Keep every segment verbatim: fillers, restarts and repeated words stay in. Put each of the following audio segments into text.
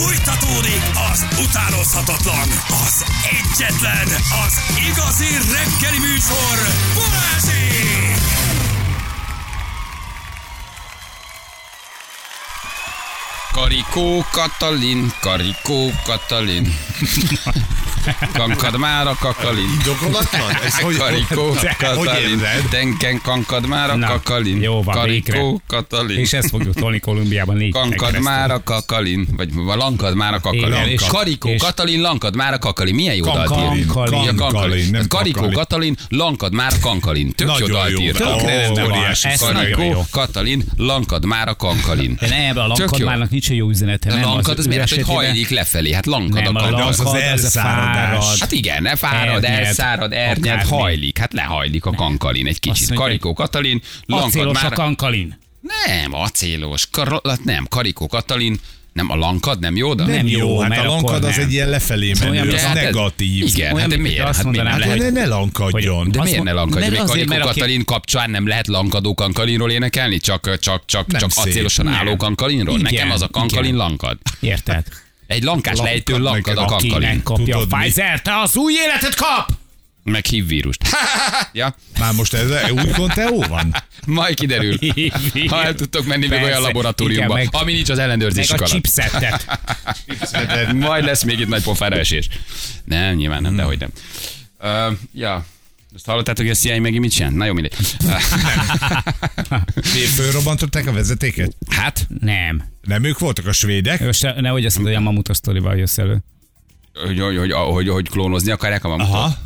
Fújtatódik az utánozhatatlan, az egyetlen, az igazi reggeli műsor, Polási! Karikó Katalin, Karikó Katalin. Kankad már a kakalin. Indokolatlan? Karikó Katalin. Denken kankad már a kakalin. Jó van, Karikó Katalin. És ezt fogjuk tolni Kolumbiában négy. Kankad már a kakalin. Vagy lankad már a kakalin. És Karikó Katalin, lankad már a kakalin. Milyen jó dalt ír. Kankalin. Karikó Katalin, lankad már a kankalin. Tök jó dalt ír. Karikó Katalin, lankad már a kankalin. Nem, a lankad márnak nincs jó üzenete. Lankad, az miért, hogy hajlik lefelé. Hát lankad a kankalin. Fárad, hát igen, ne fárad, ernyed, elszárad, ernyed, hajlik. Hát lehajlik a kankalin egy kicsit. Mondja, Karikó Katalin. Acélos már... a kankalin. Nem, acélos. Kar... Nem, Karikó Katalin. Nem, a lankad nem jó, de? Nem jó, hát a lankad az nem. Egy ilyen lefelé menő, az hát negatív. Igen, olyan, hát de miért? Hát miért nem lehet, ne lankadjon. De miért ne lankadjon? Még Karikó Katalin kapcsán nem lehet lankadó kankalinról énekelni, csak, csak, csak, csak acélosan álló kankalinról. Nekem az a kankalin lankad. Érted? Egy lankás lejtő lankad a kankalin. Kapja a Pfizer, te az új életet kap! Meg hívvírust. Ja. Már most ez új konteó van? Majd kiderül. Ha el tudtok menni még olyan laboratóriumba, ami nincs az ellenőrzésük alatt. Meg a chipsettet. Chipsettet. Majd lesz még itt nagy pofára esés. Nem, nyilván nem, dehogy nem. Uh, ja. Azt hallottátok, hogy a cé i á megint mit csinál? Na jó, mindegy. Fölrobbantották a vezetéket? Hát nem. Nem ők voltak a svédek? Most nehogy azt mondja, hogy a mamut a sztorival jössz elő. Hogy, hogy, hogy, hogy, hogy klónozni akarják a mamutot? Aha.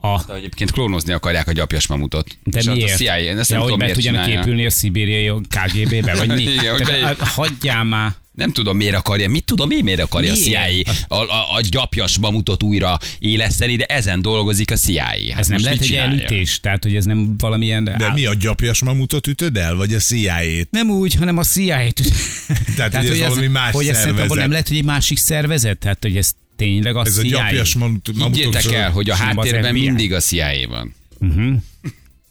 Ah. De egyébként klónozni akarják a gyapjas mamutot. De miért? Hát a cé i á, én ezt nem tudom, miért csinálja. Hogy be tudjanak épülni a szibériai ká gé bé-be, vagy mi? Igen, tehát, be... Hagyjál már. Nem tudom, miért akarja, mit tudom én, miért akarja miért? a cé i á a, a, a gyapjas mamutot újra éleszteni, de ezen dolgozik a cé i á. Hát ez nem lehet egy elütés, tehát hogy ez nem valamilyen... De áll... mi a gyapjas mamutot ütöd el, vagy a cé i á-t? Nem úgy, hanem a cé i á-t. Tehát, tehát, hogy ez valami más hogy szervezet. Hogy nem lehet, hogy egy másik szervezet, tehát hogy ez tényleg a ez cé i á. Ez a gyapjas mamut, mamutok... Higgyétek el, hogy a háttérben mindig a cé i á van. Uh-huh.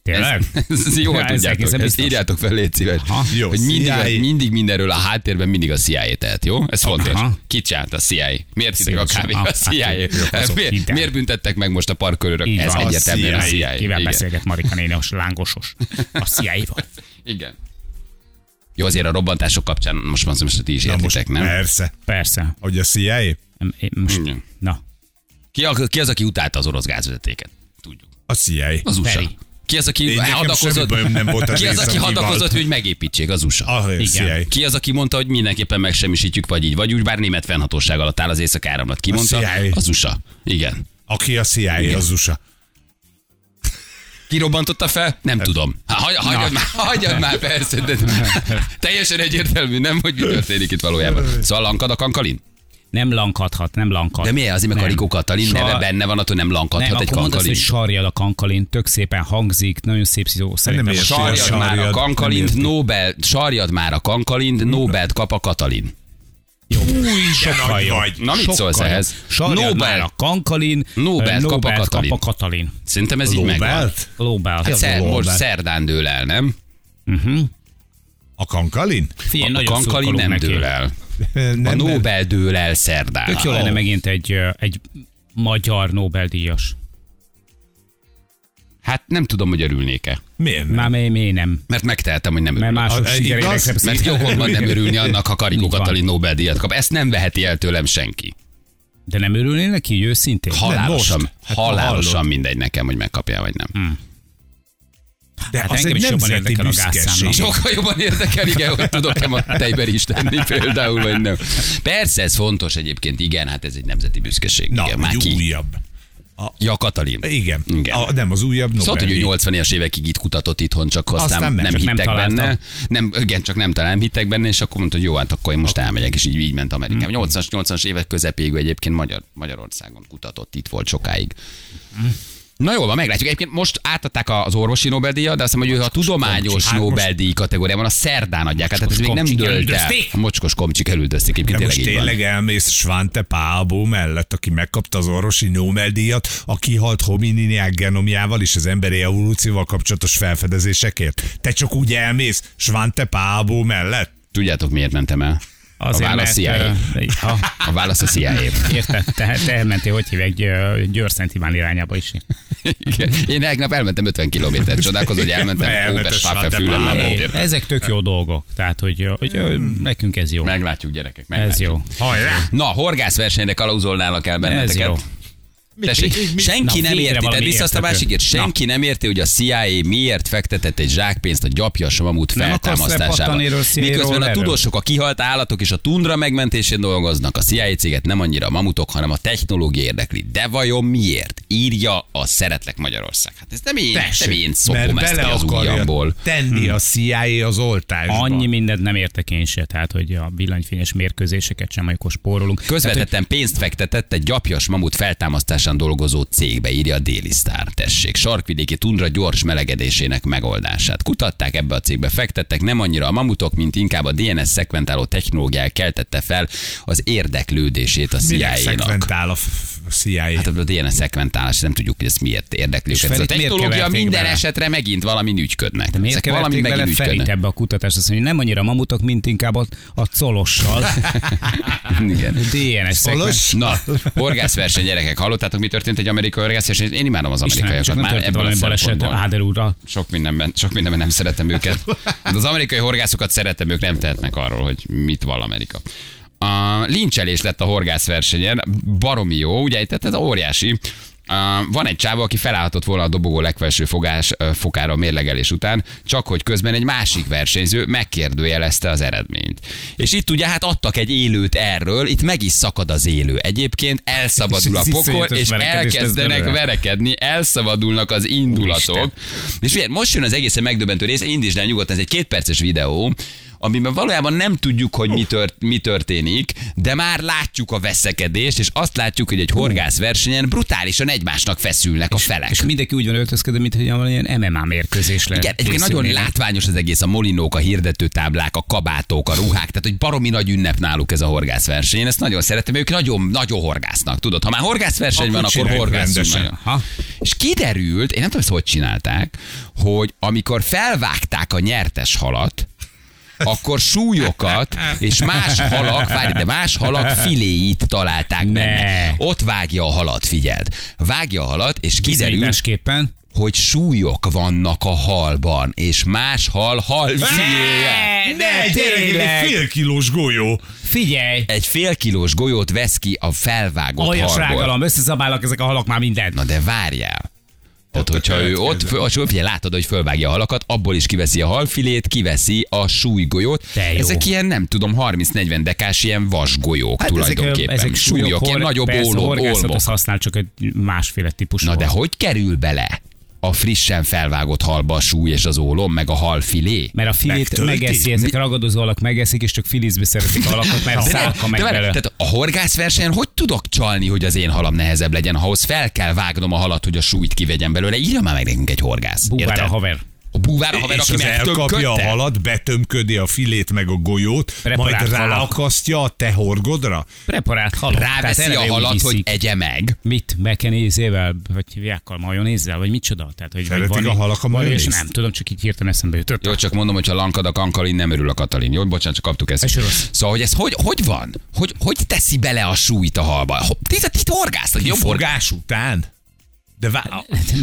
Tényleg? Ez, ez jól ja, tudjátok, ez ezt írjátok fel, légy szíves. Jó, hogy mindig, mindig mindenről a háttérben mindig a cé i á tehet, jó? Ez fontos. Aha. Ki csinált a cé i á? Miért hittek a kávé a cé i á? Miért, miért büntettek meg most a parkörőrök? Így ez egyetemben a cé i á. Kivel beszélget Marika néni, a lángosos. A cé i á-val. Igen. Jó, azért a robbantások kapcsán most mondom, hogy ti is értitek, nem? Persze. Persze. Hogy a cé i á? Most, na. Ki, a, ki az, aki utálta az orosz gázvezetéket? Tudjuk. A cé i á. Az u es á. Ki az, aki hadakozott, ki az, aki hadakozott, hogy megépítsék az u es á? Ah, igen. Ki az, aki mondta, hogy mindenképpen megsemmisítjük, vagy így, vagy úgy, bár német fennhatóság alatt áll az Észak-áramlat. Ki mondta? Az u es á. Igen. Aki a cé i á, igen. Az u es á. Ki robbantotta fel? Nem hát. Tudom. Ha, hagy, hagyjad, már, hagyjad már, persze. De teljesen egyértelmű, nem, hogy mi történik itt valójában. Szóval lankad a kankalin? Nem lankadhat, nem lankad. De miért? Azért, mert Karikó Katalin Sar... neve benne van, attól nem lankadhat nem, egy kankalin. Nem, akkor mondasz, hogy sarjad a kankalin, tök szépen hangzik, nagyon szép szó szerintem. Sarjad már a kankalint, Nobel, sarjad már a kankalint, Nobelt kap a Katalin. Jó, sokkal jó. Na, mit szólsz ehhez? Sarjad már a kankalin, Nobelt kap a Katalin. Szerintem ez így megvan. Nobelt? Hát most szerdán dől el, nem? A kankalin? A kankalin nem dől el. Nem, a Nobel dől el szerdán. Tök jó lenne megint egy, egy magyar Nobel-díjas. Hát nem tudom, hogy örülnék-e. Miért nem? Már mi nem. Mert megtehetem, hogy nem örülnék. Mert mások sikerének szebb szépen. Mert jogom van nem örülni annak, ha Karikó Katalin Nobel-díjat kap. Ezt nem veheti el tőlem senki. De nem örülné neki őszintén? Halálosan, hát halálosan mindegy nekem, hogy megkapja, vagy nem. Hmm. De hát az engem is jobban érdekel a gázszámnak. Sokkal jobban érdekel, igen, hogy tudok-e a tejber is tenni például, vagy nem. Persze, ez fontos egyébként, igen, hát ez egy nemzeti büszkeség. Na, igen, egy újabb. A... Ja, Katalin. Igen. igen. A, nem, az újabb Nobel. Szóval, hogy nyolcvanas évekig itt kutatott itthon, csak aztán, aztán nem, nem hittek nem benne. Nem, igen, csak nem talán hittek benne, és akkor mondta, hogy jó, hát akkor én most elmegyek, és így, így ment Amerikában. Hmm. nyolcvanas évek közepéig egyébként Magyar, Magyarországon kutatott, itt volt sokáig. Hmm. Na jól van, meglátjuk. Egyébként most átadták az orvosi Nobel-díjat, de azt hiszem, hogy a tudományos Nobel-díj kategóriában a szerdán adják. Tehát ez még nem dölt el. A mocskos komcsik elüldözték. Egyébként tényleg így van. Most tényleg elmész Svante Pääbo mellett, aki megkapta az orvosi Nobel-díjat, a kihalt homininiák genomjával és az emberi evolúcióval kapcsolatos felfedezésekért. Te csak úgy elmész Svante Pääbo mellett? Tudjátok, miért mentem el? Azért, a válasz C I A. A válasz a C I A. Érted, tehát elmentél, hogy hívják, Győr-Szent Iván irányába is. Igen. Én egy nap elmentem ötven kilométert, csodálkozom, hogy elmentem, ópes, háfelfülem. Ezek tök jó dolgok, tehát, hogy, hogy hmm. nekünk ez jó. Meglátjuk, gyerekek, meglátjuk. Ez jó. Hajrá! Na, horgászversenyre kalauzolnálak el benneteket. Ez jó. Tessék, mi, mi, mi? senki Na, nem érti, tehát vissza azt a másikért, senki Na. nem érti, hogy a C I A miért fektetett egy zsákpénzt a gyapjas mamut feltámasztásába. Miközben a tudósok a kihalt állatok és a tundra megmentésén dolgoznak, a C I A céget nem annyira a mamutok, hanem a technológia érdekli. De vajon miért? Írja a Szeretlek Magyarország. Hát ez nem én, Tessék, nem én szopom ezt ki az ujjamból. Tenni hmm. a C I A az oltásba. Annyi mindent nem értek én se, tehát hogy a villanyfényes mérkőzéseket sem akkor spórolunk. Közvetetten pénzt fektetett egy gyapjas mamut feltámasztásába dolgozó cégbe, írja a Daily Star. Tessék, sarkvidéki tundra gyors melegedésének megoldását. Kutatták, ebbe a cégbe fektettek, nem annyira a mamutok, mint inkább a D N S-szekventáló technológiája keltette fel az érdeklődését a C I A-nak. Miért szekventál a C I A? Hát a D N S-szekventálás, nem tudjuk, hogy ez miért érdekli. Ez a technológia minden bele? Esetre megint valamin ügyködnek. De miért keverték bele Ferit ebbe a kutatást? Azt mondja, nem annyira a mamutok, mint inkább a, a colossal. Igen. D N S-szekvent. Na, horgászverseny, gyerekek, hallottátok, mi történt egy amerikai horgászverseny, és én imádom az amerikaiakat. Már ebből a balesetben Áder úrra. Sok mindenben, sok mindenben nem szeretem őket. De az amerikai horgászokat szeretem, ők nem tehetnek arról, hogy mit val Amerika. A lincselés lett a horgászversenyen, baromi jó, ugye, tehát ez óriási. Van egy csávó, aki felállhatott volna a dobogó legfelső fogás, fokára a mérlegelés után, csak hogy közben egy másik versenyző megkérdőjelezte az eredményt. És itt ugye hát adtak egy élőt erről, itt meg is szakad az élő. Egyébként elszabadul a pokol, és elkezdenek verekedni, elszabadulnak az indulatok. És ugye most jön az egészen megdöbbentő rész, indítsd el nyugodtan, ez egy kétperces videó, amiben valójában nem tudjuk, hogy mi, tört, mi történik, de már látjuk a veszekedést, és azt látjuk, hogy egy horgászversenyen brutálisan egymásnak feszülnek a felek. És, és mindenki úgy van öltözködve, mint hogy olyan em em á mérkőzés lenne. Igen, egyébként nagyon látványos az egész, a molinók, a hirdetőtáblák, a kabátok, a ruhák, tehát hogy baromi nagy ünnep náluk ez a horgászverseny. Ezt nagyon szeretem, ők nagyon, nagyon horgásznak, tudod? Ha már horgászverseny van, akkor horgászunk. És kiderült, én nem tudom, hogy csinálták, hogy amikor felvágták a nyertes halat, akkor súlyokat és más halak, várj, de más halak filéit találták ne. benne. Ott vágja a halat, figyeld. Vágja a halat, és kiderül, hogy súlyok vannak a halban, és más hal hal filéje. Ne, tényleg, egy fél kilós golyó. Figyelj! Egy fél kilós golyót vesz ki a felvágott halból. Olyas rágalom, összezabálnak ezek a halak már mindent. Na de várjál. Tehát, hogyha ő ott, föl, ugye látod, hogy fölvágja a halakat, abból is kiveszi a halfilét, kiveszi a súlygolyót. Ezek ilyen, nem tudom, harminc-negyven dekás ilyen vasgolyók hát tulajdonképpen. Ezek, ezek súlyok, ilyen nagyobb ólom, olmok. Azt használ csak egy másféle típusú. Na de hogy kerül bele a frissen felvágott halba a súly és az ólom, meg a halfilé? Mert a filét megeszi, ezek ragadozó halak megeszik, és csak filizbe szeretik a halakat, mert a szálka meg belőle. Tehát a horgászversenyen hogy tudok csalni, hogy az én halam nehezebb legyen, ahhoz fel kell vágnom a halat, hogy a súlyt kivegyen belőle? Írja már meg nekünk egy horgász. Búvára haver. A búvára haver, és aki az elkapja a halat, betömködi a filét meg a golyót, preparált majd ráakasztja a te horgodra. Preparált halat. Ráveszi a halat, hogy egye meg. Mit? Mekenézével, vagy hívják a majonézzel, vagy micsoda? Tehát, hogy szeretik vagy a halak a majonézt? Nem tudom, csak így hirtelen eszembe jutott. Jó, csak mondom, hogyha lankad a kankalin, nem örül a Katalin. Jó, bocsánat, csak kaptuk ezt. Ez szóval, hogy ez hogy, hogy van? Hogy, hogy teszi bele a súlyt a halba? Tisztelt, itt horgásztak. Forgás után? De vá-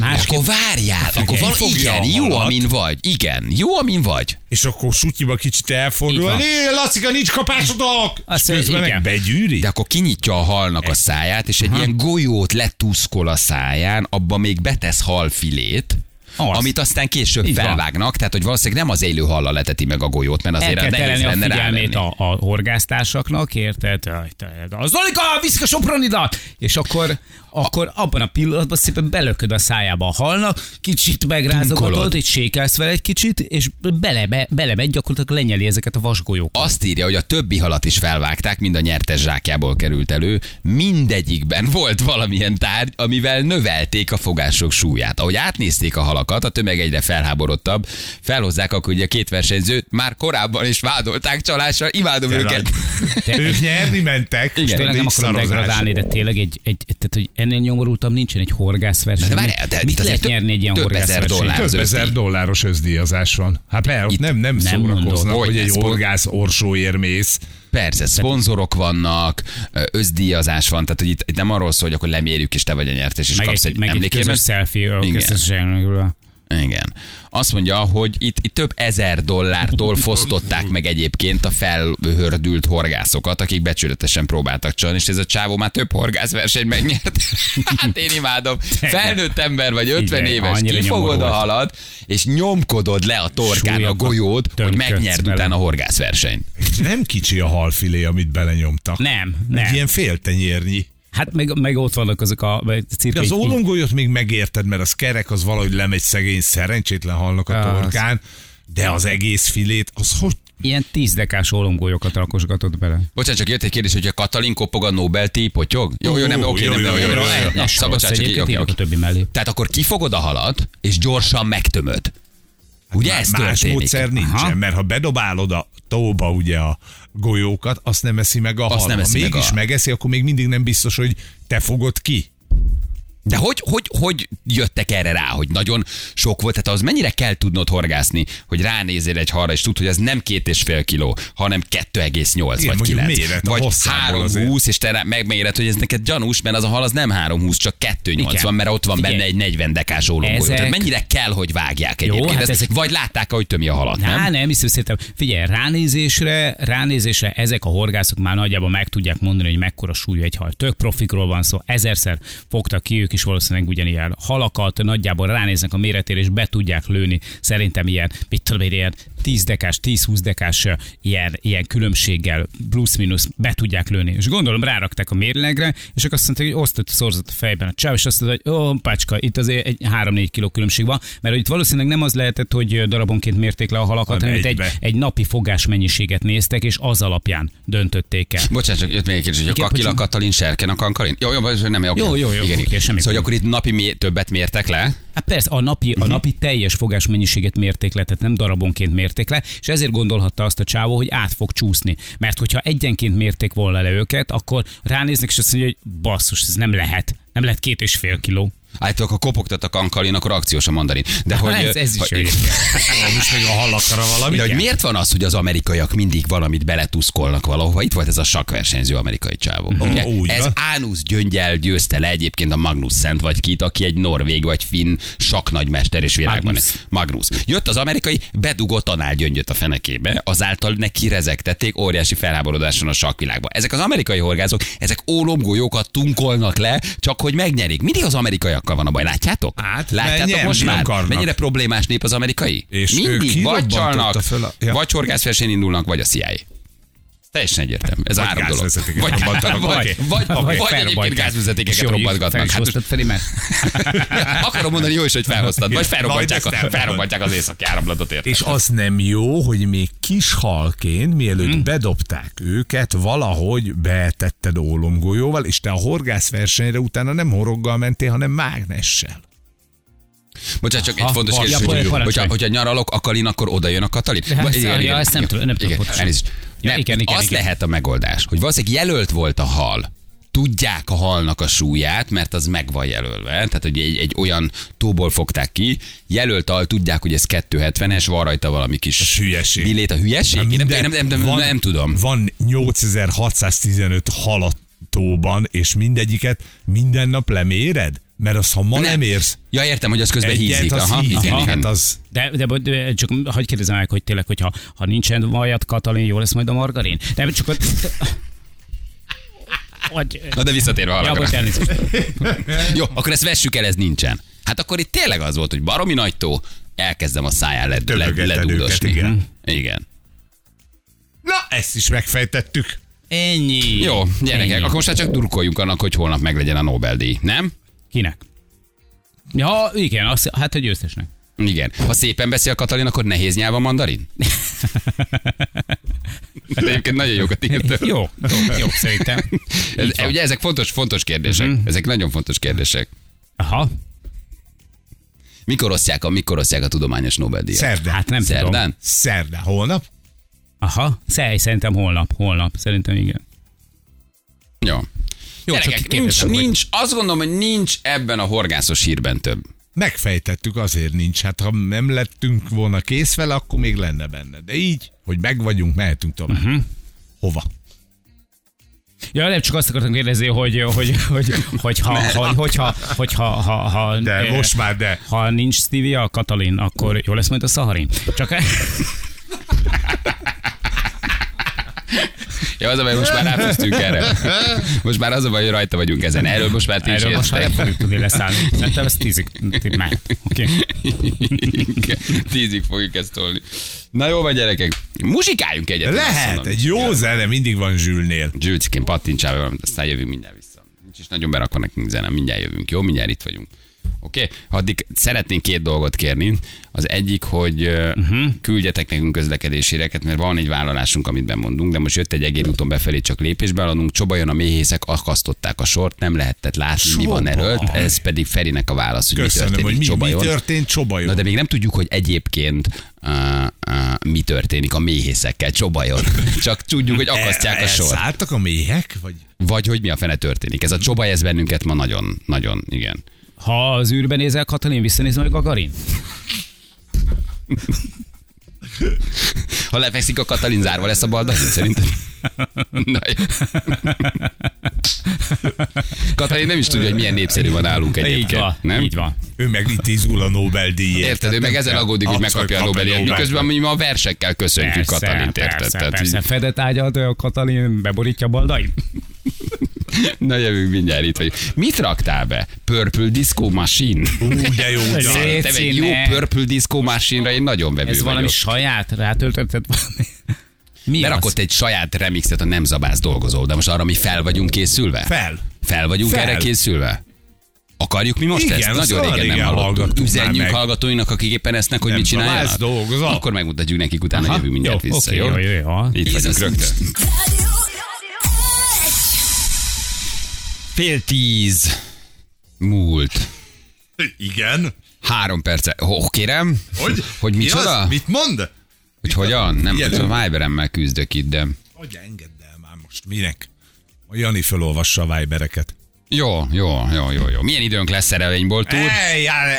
akkor várjál, akkor van, igen, jó, amin vagy, igen, jó, amin vagy. És akkor sutyiba kicsit elfordul, Lacika, nincs kapásodok! És közben meg begyűri. De akkor kinyitja a halnak a száját, és egy Aha. ilyen golyót letuszkol a száján, abba még betesz halfilét, az. Amit aztán később így felvágnak, van. Tehát hogy valószínűleg nem az élő hallal leteti meg a golyót, mert azért el nehéz lenne rá lenni. A, a horgásztársaknak, érted? A Zolika, viszk a sopronidat! És akkor, akkor abban a pillanatban szépen belököd a szájába a halnak, kicsit megrázogatod, így sékelsz vele egy kicsit, és belemegy, bele gyakorlatilag lenyeli ezeket a vasgolyókat. Azt írja, hogy a többi halat is felvágták, mind a nyertes zsákjából került elő, mindegyikben volt valamilyen tárgy, amivel növelték a fogások súlyát. Ahogy átnézték a halak, a tömeg egyre felháborottabb. Felhozzák akkor, hogy a két versenyző már korábban is vádolták csalással. Imádom de őket. De ők nyerni mentek. Igen. És tényleg nem akarom degradálni, de tényleg egy, egy, tehát, hogy ennél nyomorultabb nincsen egy horgászverseny. De várj, de mit lehet több, nyerni egy ilyen horgászverseny? Több ezer dolláros özdíjazás van. Hát le, nem, nem, nem szórakoznak, mondom, hogy, hogy egy horgász orsóért mész. Persze, szponzorok vannak, özdíjazás van, tehát hogy itt, itt nem arról szól, hogy akkor lemérjük, és te vagy a nyertes, és meg kapsz egy, egy emlékében. Meg selfie, igen. Igen. Azt mondja, hogy itt, itt több ezer dollártól fosztották meg egyébként a felhördült horgászokat, akik becsületesen próbáltak csalni, és ez a csávó már több horgászverseny megnyert. Hát én imádom. Felnőtt ember vagy, ötven igen, éves, kifogod a halad, és nyomkodod le a torkán a golyód, a hogy megnyerd utána a horgászversenyt. Nem kicsi a halfilé, amit belenyomtak. Nem, nem. Egy ilyen féltenyérnyi. Hát meg, meg ott vannak azok a cirkai... De az ólongójot még megérted, mert az kerek, az valahogy lemegy szegény, szerencsétlen halnak a torkán, de az egész filét, az hogy... Ilyen tízdekás ólongójokat rakosgatott bele. Bocsánat, csak jött egy kérdés, hogyha Katalin kopog a Nobel-díj, potyog? Jó, jó, nem, oké, nem, nem, jó, jó, jó, jó, jó. Tehát akkor kifogod a halat, és gyorsan megtömöd. Ugye ez történik? Más módszer nincsen, mert ha bedobálod a tóba ugye a golyókat, azt nem eszi meg a hal. Ha mégis megeszi, akkor még mindig nem biztos, hogy te fogod ki. De hogy, hogy, hogy jöttek erre rá, hogy nagyon sok volt? Tehát az mennyire kell tudnod horgászni, hogy ránézél egy halra, és tud, hogy ez nem két és fél kiló, hanem kettő egész nyolc igen, vagy kilenc. Méret, vagy három egész húsz, és te megméred, hogy ez neked gyanús, mert az a hal az nem három egész húsz, csak kettő egész nyolcvan, mert ott van igen. benne egy negyven dekás ólongója. Ezek... Tehát mennyire kell, hogy vágják egyébként. Jó, hát ezek... Vagy látták, hogy tömi a halat, nem? Há, nem, hiszem szerintem. Figyelj, ránézésre, ránézésre ezek a horgászok már nagyjából meg tudják mondani, hogy mekkora súlyú egy hal. Tök profikról van szó, ezerszer fogtak ki ők, és valószínűleg ugyanilyen halakat, nagyjából ránéznek a méretére, és be tudják lőni. Szerintem ilyen, mit tudom én, ilyen tíz dekás, tíz-húsz dekás ilyen, ilyen különbséggel, plusz-minusz be tudják lőni. És gondolom rárakták a mérlegre, és akkor azt mondták, hogy osztott szorzott a fejben a csáv, és azt mondta, hogy ó, pácska, itt azért egy három-négy kiló különbség van, mert itt valószínűleg nem az lehetett, hogy darabonként mérték le a halakat, hanem egy, egy napi fogás mennyiséget néztek, és az alapján döntötték el. Bocsánat, csak jött még egy kérdés, hogy a Kakila Katalin serken a kankarin. Jó, jó, nem, jó, jó, jó, jó, igen, jó. Szóval, hogy akkor itt napi mé- többet mértek le? Hát persze, a napi, a napi teljes fogásmennyiséget mérték le, tehát nem darabonként mérték le, és ezért gondolhatta azt a csávó, hogy át fog csúszni. Mert hogyha egyenként mérték volna le őket, akkor ránéznek, és azt mondja, hogy basszus, ez nem lehet. Nem lehet két és fél kiló. Állítólag, ha kopogtat a kankalin, akkor akciós a mandarin. De hogy, ez, ez is hogy, de hogy miért van az, hogy az amerikaiak mindig valamit beletuszkolnak valahova? Itt volt ez a sakversenyző amerikai csávó. Mm-hmm. Ez Ánusz Gyöngyel győzte le egyébként a Magnussent vagy kit, aki egy norvég vagy finn saknagymester és világban. Magnus. Magnus. Jött az amerikai, bedugott anál gyöngyöt a fenekébe, azáltal neki rezegtették óriási felháborodáson a sakvilágba. Ezek az amerikai horgászok, ezek ólomgolyókat tunkolnak le, csak hogy megnyerik. Mindig az amerikaiak van a baj, látjátok? Hát, látjátok most már? Akarnak. Mennyire problémás nép az amerikai? És mindig vagy csalnak, a... ja. vagy horgászversenyen indulnak, vagy a cé i á. Teljesen egyértelmű. Ez vagy három dolog. Vagy, vagy, vagy, vagy, vagy, vagy egyébként gázvezetékeket robbantgatnak. Hát, akarom mondani, jó is, hogy felhoztad. Vagy felrobbantják az északi áramlatot érte. És az nem jó, hogy még kis halként, mielőtt hmm. bedobták őket, valahogy betetted ólomgolyóval, és te a horgászversenyre utána nem horoggal mentél, hanem mágnessel. Bocsánat, csak aha, egy fontos kérdés, hogy, hogy, hogyha nyaralok a Kalin, akkor oda jön a Katalin. Ja, ezt nem tudom. Nem, igen, igen, az igen. lehet a megoldás, hogy valószínűleg jelölt volt a hal. Tudják a halnak a súlyát, mert az meg van jelölve. Tehát, hogy egy, egy olyan tóból fogták ki, jelölt al, tudják, hogy ez kettő hetvenes, van rajta valami kis bilét. A hülyeség? Nem, minden, nem, nem, nem, van, nem tudom. Van nyolcezer-hatszáztizenöt hal a tóban, és mindegyiket minden nap leméred? Mert az, ha ma nem, nem érsz... Ja, értem, hogy az közben egyet hízik. Aha, hízik. Igen, aha. Hát az... de, de, de, de csak hagyj kérdezem meg, hogy tényleg, hogyha ha nincsen vajat, Katalin, jó lesz majd a margarin? De csak... A... Hogy... Na de visszatérve halakra. Ja, jó, akkor ezt vessük el, ez nincsen. Hát akkor itt tényleg az volt, hogy baromi nagy tó, elkezdem a száján led, led, ledúdosni. Igen. igen. Na, ezt is megfejtettük. Ennyi. Jó, gyerekek, Ennyi. Akkor most hát csak durkoljunk annak, hogy holnap meglegyen a Nobel-díj, nem? Kinek? Ja, igen, az, hát a győztesnek. Igen. Ha szépen beszél Katalin, akkor nehéz nyelv a mandarin? Egyébként nagyon jókat írtál. Jó, jó, szerintem. Ez, ugye ezek fontos, fontos kérdések. Mm-hmm. Ezek nagyon fontos kérdések. Aha. Mikor osztják a, mikor osztják a tudományos Nobel-díjat? Szerdán. Hát nem Szerdán? tudom. Szerdán. Holnap? Aha. Szerj, szerintem holnap. Holnap. Szerintem igen. Jó. Jó, gyerekek, nincs, nincs, azt gondolom, hogy nincs ebben a horgászos hírben több. Megfejtettük, azért nincs. Hát ha nem lettünk volna kész vele, akkor még lenne benne. De így, hogy megvagyunk, mehetünk tovább. Uh-huh. Hova? Ja, nem csak azt akartam kérdezni, hogy hogy hogy hogy ha hogy ha hogy ha ha de most már de ha nincs Stevia a Katalin, akkor jó lesz majd a szaharin. Csak ja, az a baj, most már ráfűztünk erre. Most már az a baj, hogy rajta vagyunk ezen. Erről most már ti is értek. Most már nem fogjuk tudni leszállni. Szerintem ezt tízig már. Okay. Tízig fogjuk ezt tolni. Na jó van, gyerekek. Muzsikáljunk egyet. Lehet, egy jó zene mindig van Zsülnél. Zsülcikén pattintsál be valamit, aztán jövünk mindjárt vissza. Nincs is nagyon berakva nekünk zene, mindjárt jövünk. Jó, mindjárt itt vagyunk. Oké, okay. Addig szeretnénk két dolgot kérni. Az egyik, hogy uh-huh. küldjetek nekünk közlekedési híreket, mert van egy vállalásunk, amit bemondunk, de most jött egy egérúton befelé, csak lépésbe haladunk. Csoba jön, a méhészek akasztották a sort, nem lehetett látni, Csoba. Mi van erről. Ez pedig Ferinek a válasz, hogy Köszönöm, mi történik Csoba jön. Mi történt Csoba jön. Na de még nem tudjuk, hogy egyébként uh, uh, mi történik a méhészekkel Csoba jön. Csak tudjuk, hogy akasztják a sort. Elszálltak a méhek? Vagy? Vagy hogy mi a fene történik. Ez a Csoba ez bennünket ma nagyon, nagyon, igen. Ha az űrben nézel, Katalin, visszanéz meg a Gagarin. Ha lefekszik a Katalin, zárva lesz a baldakon, szerintem. Na, Katalin nem is tudja, hogy milyen népszerű van nálunk egyébként. Nem? Így van. Ő meg itt izgul a Nobel-díjért. Érted, ő meg ezen aggódik, hogy megkapja a Nobel-díjat. Miközben mi ma a versekkel köszöntjük Katalint. Érted? Persze, persze. Fedett ágyalt a Katalin, beborítja a baldait. Na jövünk mindjárt itt vagyunk. Mit raktál be? Purple Disco Machine. Ú, de jó. Szerintem egy jó Purple Disco Machine-ra én nagyon vevő vagyok. Ez valami saját? Rátöltötted valami? Mi berakott az? Egy saját remixet a Nem Zabász dolgozó, de most arra mi fel vagyunk készülve? Fel. Fel vagyunk fel. Erre készülve? Akarjuk mi most igen, ezt? Nagyon szóval régen nem hallottunk. Üzenjünk hallgatóinak, akik éppen esznek, hogy nem mit csináljanak. Dolgozó. Akkor megmutatjuk nekik utána, jövünk mindjárt jó, vissza. Okay, jó, jó, jó. Itt vagyunk rögtön. Fél tíz múlt. Igen? Három perce. Ó, kérem? Hogy? Hogy micsoda? Mi mit mond? Hogy hogyan? Nem, a Viberemmel küzdök itt, de... Hogy engedd el már most, minek? A Jani felolvassa a Vibereket. Jó, jó, jó, jó, jó. Milyen időnk lesz Szerelvénybolt.hu?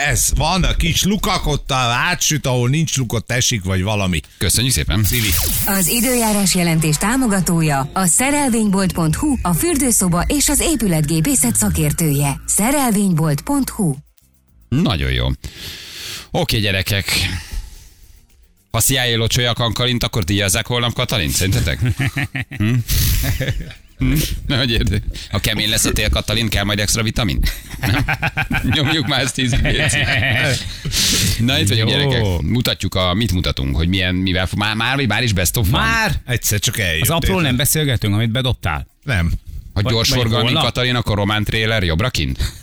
Ez van, a kis lukak ott átsüt, ahol nincs lukott esik, vagy valami. Köszönjük szépen. Szívi. Az időjárás jelentés támogatója a szerelvénybolt pont hu, a fürdőszoba és az épületgépészet szakértője. Szerelvénybolt pont hu. Nagyon jó. Oké, gyerekek. Ha cé i á locsolja a Kankalint, akkor díjazzák holnap Katalint, szerintetek? Hm? Hm? Na, hogy érde? Ha kemény lesz a tél Katalin, kell majd extra vitamin? Nem? Nyomjuk már ezt tízig. Na, itt vagyunk, gyerekek. Mutatjuk a... Mit mutatunk? Hogy milyen, mivel... Már, már vagy már is best of van? Már? Egyszer csak eljött. Az apró nem beszélgetünk, amit bedobtál? Nem. Ha gyorsforgalmi Katalin, akkor román trailer jobbra kint?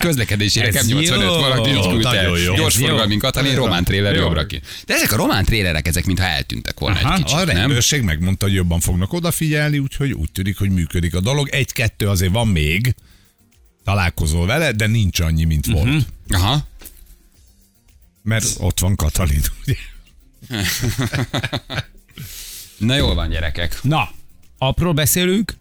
Közlekedési rekem nyolcvanöt valaki nincs küldtel. Gyorsforgalmi Katalin, román trailer jobbra kint. De ezek a román trailerek, ezek mintha eltűntek volna aha, egy kicsit, a nem? A rendőrség megmondta, hogy jobban fognak odafigyelni, úgyhogy úgy tűnik, hogy működik a dolog. Egy-kettő azért van még, találkozol vele, de nincs annyi, mint volt. Uh-huh. Aha. Mert ott van Katalin, ugye? Na jól van, gyerekek. Na. Apról beszélünk?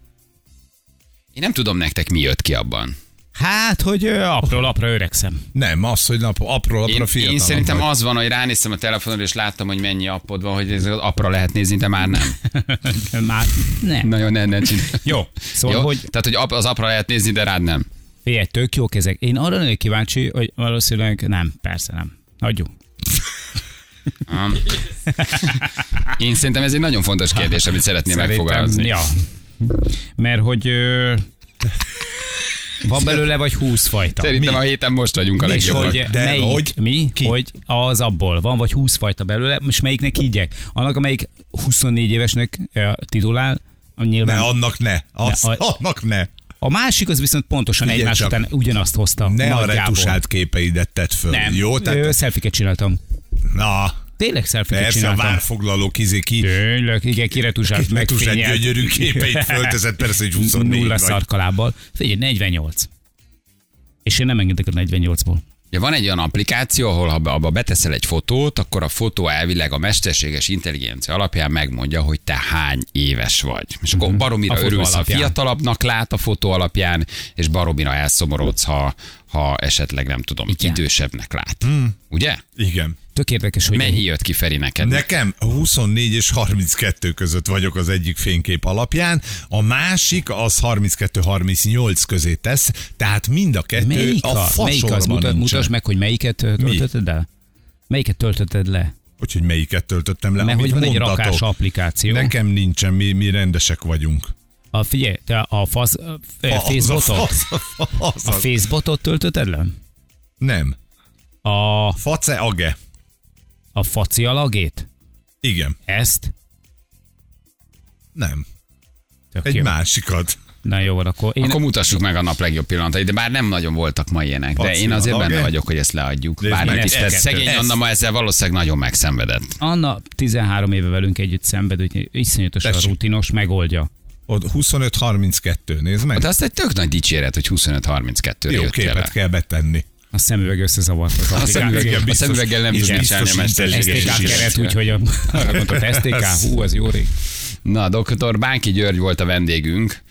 Én nem tudom nektek, mi jött ki abban. Hát, hogy apról apra öregszem. Nem, az, hogy nap, apról apra fiatalom. Én szerintem vagy. Az van, hogy ránéztem a telefonodra, és láttam, hogy mennyi appod van, hogy ez az apra lehet nézni, de már nem. Már nem. Na jó, nem, nem jó, szóval, jó? Hogy... Tehát, hogy ap, az apra lehet nézni, de rád nem. Figyelj, tök jók ezek. Én arra nagyon kíváncsi, hogy valószínűleg nem, persze nem. Hagyjuk. Um. Én szerintem ez egy nagyon fontos kérdés, amit szeretném szerintem, megfogalmazni. Ja. Mert hogy ö, van belőle vagy húsz fajta. Szerintem mi? A héten most vagyunk a legjobbak. Hogy, de melyik, hogy? Mi? Ki? Hogy az abból van, vagy húsz fajta belőle, és melyiknek higgyek? Annak, amelyik huszonnégy évesnek titulál, nyilván... Ne, annak ne. Azt, ne a, annak ne. A másik az viszont pontosan igen, egymás után ugyanazt hozta. Ne nagyjából. A retusált képeidet tett föl. Nem, jó, tehát... szelfiket csináltam. Na. Tényleg szelfiket persze, csináltam. Persze, a várfoglaló kizé ki. Tényleg, igen, kiretusált megfényelt. Kiretusált gyönyörű képeit fölteszed, persze, hogy huszonnégy nulla szarkalábbal. Figyelj, negyvennyolc. És én nem engedek a negyvennyolcból. Ja, van egy olyan applikáció, ahol ha abba beteszel egy fotót, akkor a fotó elvileg a mesterséges intelligencia alapján megmondja, hogy te hány éves vagy. És akkor baromira a örülsz, alapján. Ha fiatalabbnak lát a fotó alapján, és baromira elszomorodsz, ha, ha esetleg nem tudom, igen, idősebbnek lát. Hmm. Ugye? Igen. Tök érdekes, hogy mennyi jött ki, Feri, neked? Nekem huszonnégy és harminckettő között vagyok az egyik fénykép alapján, a másik az harminckettő harmincnyolc közé tesz, tehát mind a kettő melyik a fasorban mutat, mutasd meg, hogy melyiket töltötted el? Melyiket töltötted le? Úgyhogy melyiket töltöttem le, mert amit van mondatok. Egy rakás applikáció. Nekem nincsen, mi, mi rendesek vagyunk. A figyelj, te a fasz, Facebootot? A Facebootot töltötted le? Nem. A face age. A faci alagét? Igen. Ezt? Nem. Tök egy jó. Másikat. Na jó, akkor én... Akkor mutassuk meg a nap legjobb pillanatait, de bár nem nagyon voltak ma ilyenek, faci de én azért alage? Benne vagyok, hogy ezt leadjuk. Bár szegény Anna ma ezzel valószínűleg nagyon megszenvedett. Anna tizenhárom éve velünk együtt szenved, úgyhogy iszonyatosan rutinos, megoldja. huszonöt harminckettő, nézd meg. De azt egy tök nagy dicséret, hogy huszonöt harminckettőre jó képet kell betenni. A szemüveg összezavartak. A szemüveggel nem tudni csinálni a es té ká keret, úgyhogy a es té ká, hú, az jó rég. Na, doktor Bánki György volt a vendégünk,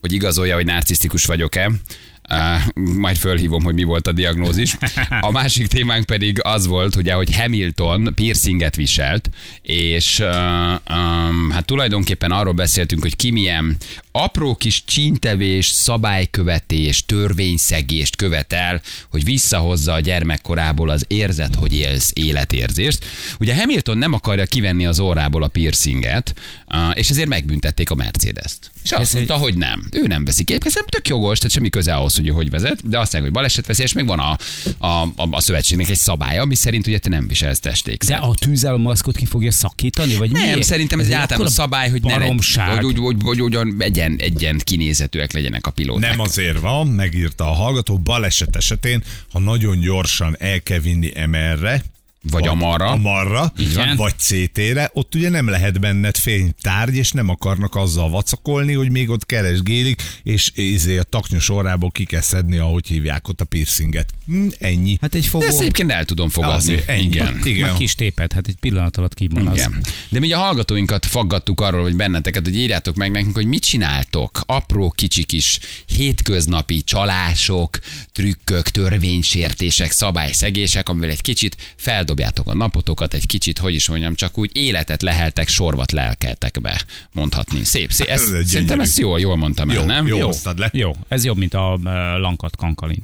hogy igazolja, hogy narcisztikus vagyok-e. Uh, majd fölhívom, hogy mi volt a diagnózis. A másik témánk pedig az volt, ugye, hogy Hamilton piercinget viselt, és uh, um, hát tulajdonképpen arról beszéltünk, hogy ki milyen apró kis csíntevés, szabálykövetés, törvényszegést követel, hogy visszahozza a gyermekkorából az érzet, hogy élsz életérzést. Ugye Hamilton nem akarja kivenni az orrából a piercinget, uh, és ezért megbüntették a Mercedes-t. És azt mondta, hogy nem. Ő nem veszik ki. Ez nem tök jogos, tehát semmi köze ahhoz, hogy hogy vezet, de azt mondják, hogy balesetveszélyes, meg van a, a, a, a szövetségnek egy szabálya, ami szerint ugye te nem viselsz testékszert. De a tűzálló maszkot ki fogja szakítani, vagy nem, miért? Szerintem ez, ez egy általában szabály, hogy, ne legy, hogy, hogy, hogy, hogy egyen, egyen kinézetőek legyenek a pilóták. Nem azért van, megírta a hallgató, baleset esetén, ha nagyon gyorsan el kell vinni em er-re, vagy a marra, a marra vagy cé té-re, ott ugye nem lehet benned fénytárgy, és nem akarnak azzal vacakolni, hogy még ott keresgélik, és izé a taknyos orrából ki kell szedni, ahogy hívják ott a piercinget. Ennyi. Hát egy fogó... De ezt egyébként el tudom fogadni. Ja, ennyi. Igen. Igen. Már kis téped, hát egy pillanat alatt kibon az. Igen. De mi a hallgatóinkat faggattuk arról, hogy benneteket, hogy írjátok meg nekünk, hogy mit csináltok. Apró, kicsi kis hétköznapi csalások, trükkök, törvénysértések, szabályszegések, amivel egy kicsit fel dobjátok a napotokat, egy kicsit, hogy is mondjam, csak úgy életet leheltek, sorvat lelkeltek be, mondhatni. Szép, szép. Ez, ez szerintem ezt jól, jól mondtam jó, el, nem? Jó, jó, le. Jó, ez jobb, mint a uh, lankat kankalin.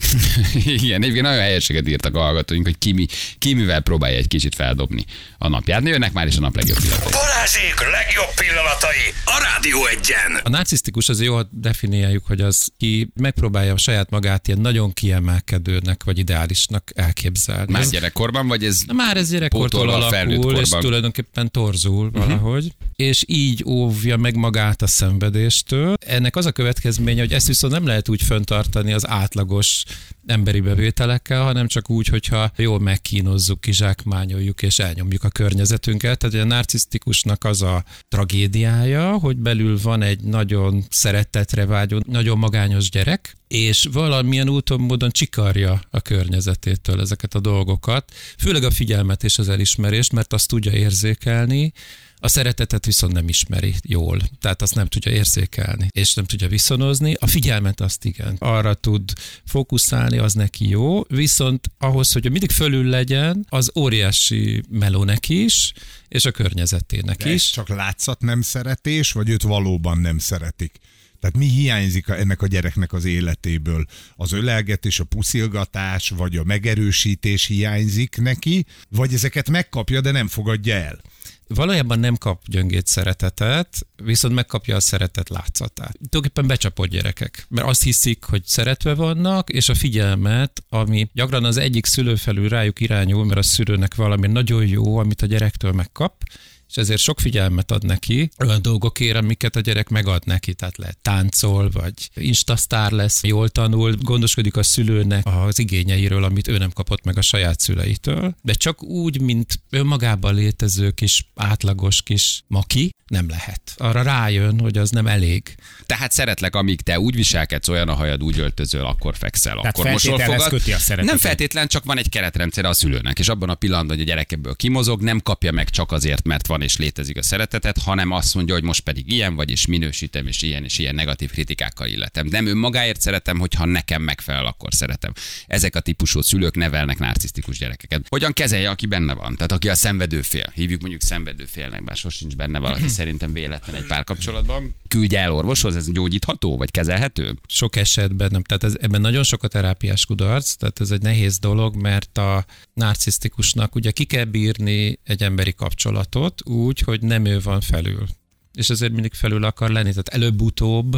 Igen, egyébként nagyon helyeseket írtak a hallgatóink, hogy ki, mi, ki mivel próbálja egy kicsit feldobni a napját. Ne jönnek már is a nap legjobb pillanatai. Balázsék legjobb pillanatai a Rádió egyen. A narcisztikus az jól definiáljuk, hogy az ki megpróbálja a saját magát ilyen nagyon kiemelkedőnek vagy ideálisnak elképzelni. Már gyerekkorban, vagy ez? Na, már ez gyerekkortól alakul, és tulajdonképpen torzul valahogy, uh-huh. és így óvja meg magát a szenvedéstől. Ennek az a következménye, hogy ezt viszont nem lehet úgy föntartani az átlagos emberi bevételekkel, hanem csak úgy, hogyha jól megkínozzuk, kizsákmányoljuk és elnyomjuk a környezetünket. Tehát a narcisztikusnak az a tragédiája, hogy belül van egy nagyon szeretetre vágyó, nagyon magányos gyerek, és valamilyen úton módon csikarja a környezetétől ezeket a dolgokat, főleg a figyelmet és az elismerést, mert azt tudja érzékelni, a szeretetet viszont nem ismeri jól, tehát azt nem tudja érzékelni, és nem tudja viszonozni, a figyelmet azt igen, arra tud fókuszálni, az neki jó, viszont ahhoz, hogy mindig fölül legyen, az óriási meló neki is, és a környezetének de is. Csak látszat nem szeretés, vagy őt valóban nem szeretik? Tehát mi hiányzik ennek a gyereknek az életéből? Az ölelgetés, a puszilgatás, vagy a megerősítés hiányzik neki, vagy ezeket megkapja, de nem fogadja el? Valójában nem kap gyöngét szeretetet, viszont megkapja a szeretet látszatát. Tulajdonképpen becsapott gyerekek, mert azt hiszik, hogy szeretve vannak, és a figyelmet, ami gyakran az egyik szülő felül rájuk irányul, mert a szülőnek valami nagyon jó, amit a gyerektől megkap, és ezért sok figyelmet ad neki olyan dolgokért, amiket a gyerek megad neki, tehát lehet táncol, vagy instasztár lesz, jól tanul, gondoskodik a szülőnek az igényeiről, amit ő nem kapott meg a saját szüleitől, de csak úgy, mint önmagában létező kis átlagos kis maki, nem lehet. Arra rájön, hogy az nem elég. Tehát szeretlek, amíg te úgy viselkedsz, olyan a hajad, úgy öltözöl, akkor fekszel, tehát akkor mosol fogad. Köti a szeretetet. Nem feltétlen, csak van egy keretrendszer a szülőnek, és abban a pillanatban, hogy a gyerek ebből kimozog, nem kapja meg csak azért, mert van és létezik a szeretetet, hanem azt mondja, hogy most pedig ilyen vagy, és minősítem, és ilyen, és ilyen negatív kritikákkal illetem. Nem önmagáért szeretem, hogyha nekem megfelel, akkor szeretem. Ezek a típusú szülők nevelnek narcisztikus gyerekeket. Hogyan kezelje, aki benne van? Tehát aki a szenvedőfél. Hívjuk mondjuk szenvedőfélnek, bár sosincs benne valaki szerintem véletlen egy párkapcsolatban. Küldje el orvoshoz, ez gyógyítható, vagy kezelhető? Sok esetben nem. Tehát ez, ebben nagyon sok a terápiás kudarc, tehát ez egy nehéz dolog, mert a narcisztikusnak ugye ki kell bírni egy emberi kapcsolatot úgy, hogy nem ő van felül. És ezért mindig felül akar lenni, tehát előbb-utóbb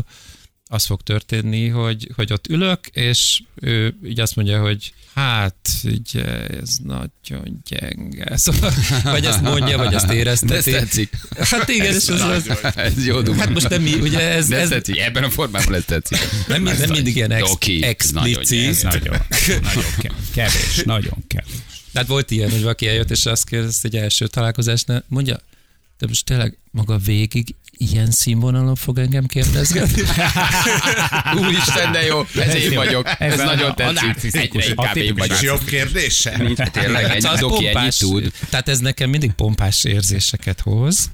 az fog történni, hogy, hogy ott ülök, és ő így azt mondja, hogy hát, ugye, ez nagyon gyenge. Szóval, vagy ezt mondja, vagy ezt érezteti. De tetszik. Hát igen, ez, ez, az, az, ez jó duma. Hát most nem mi, ugye ez... ez tetszik, ebben a formában ez tetszik. Nem, ez nem mindig ilyen ex, okay, explicit. Nagyon, nagyon, nagyon kevés, nagyon kevés. Tehát volt ilyen, hogy valaki eljött, és azt kérdezte egy első találkozásnál, mondja, de most tényleg maga végig ilyen színvonalon fog engem kérdezgetni? Úristen, de jó, ez én vagyok. Ez, ez nagyon tetszik. Egyre inkább én vagyok. Jobb kérdése? Tényleg, egy doki ennyit tud. Tehát ez nekem mindig pompás érzéseket hoz.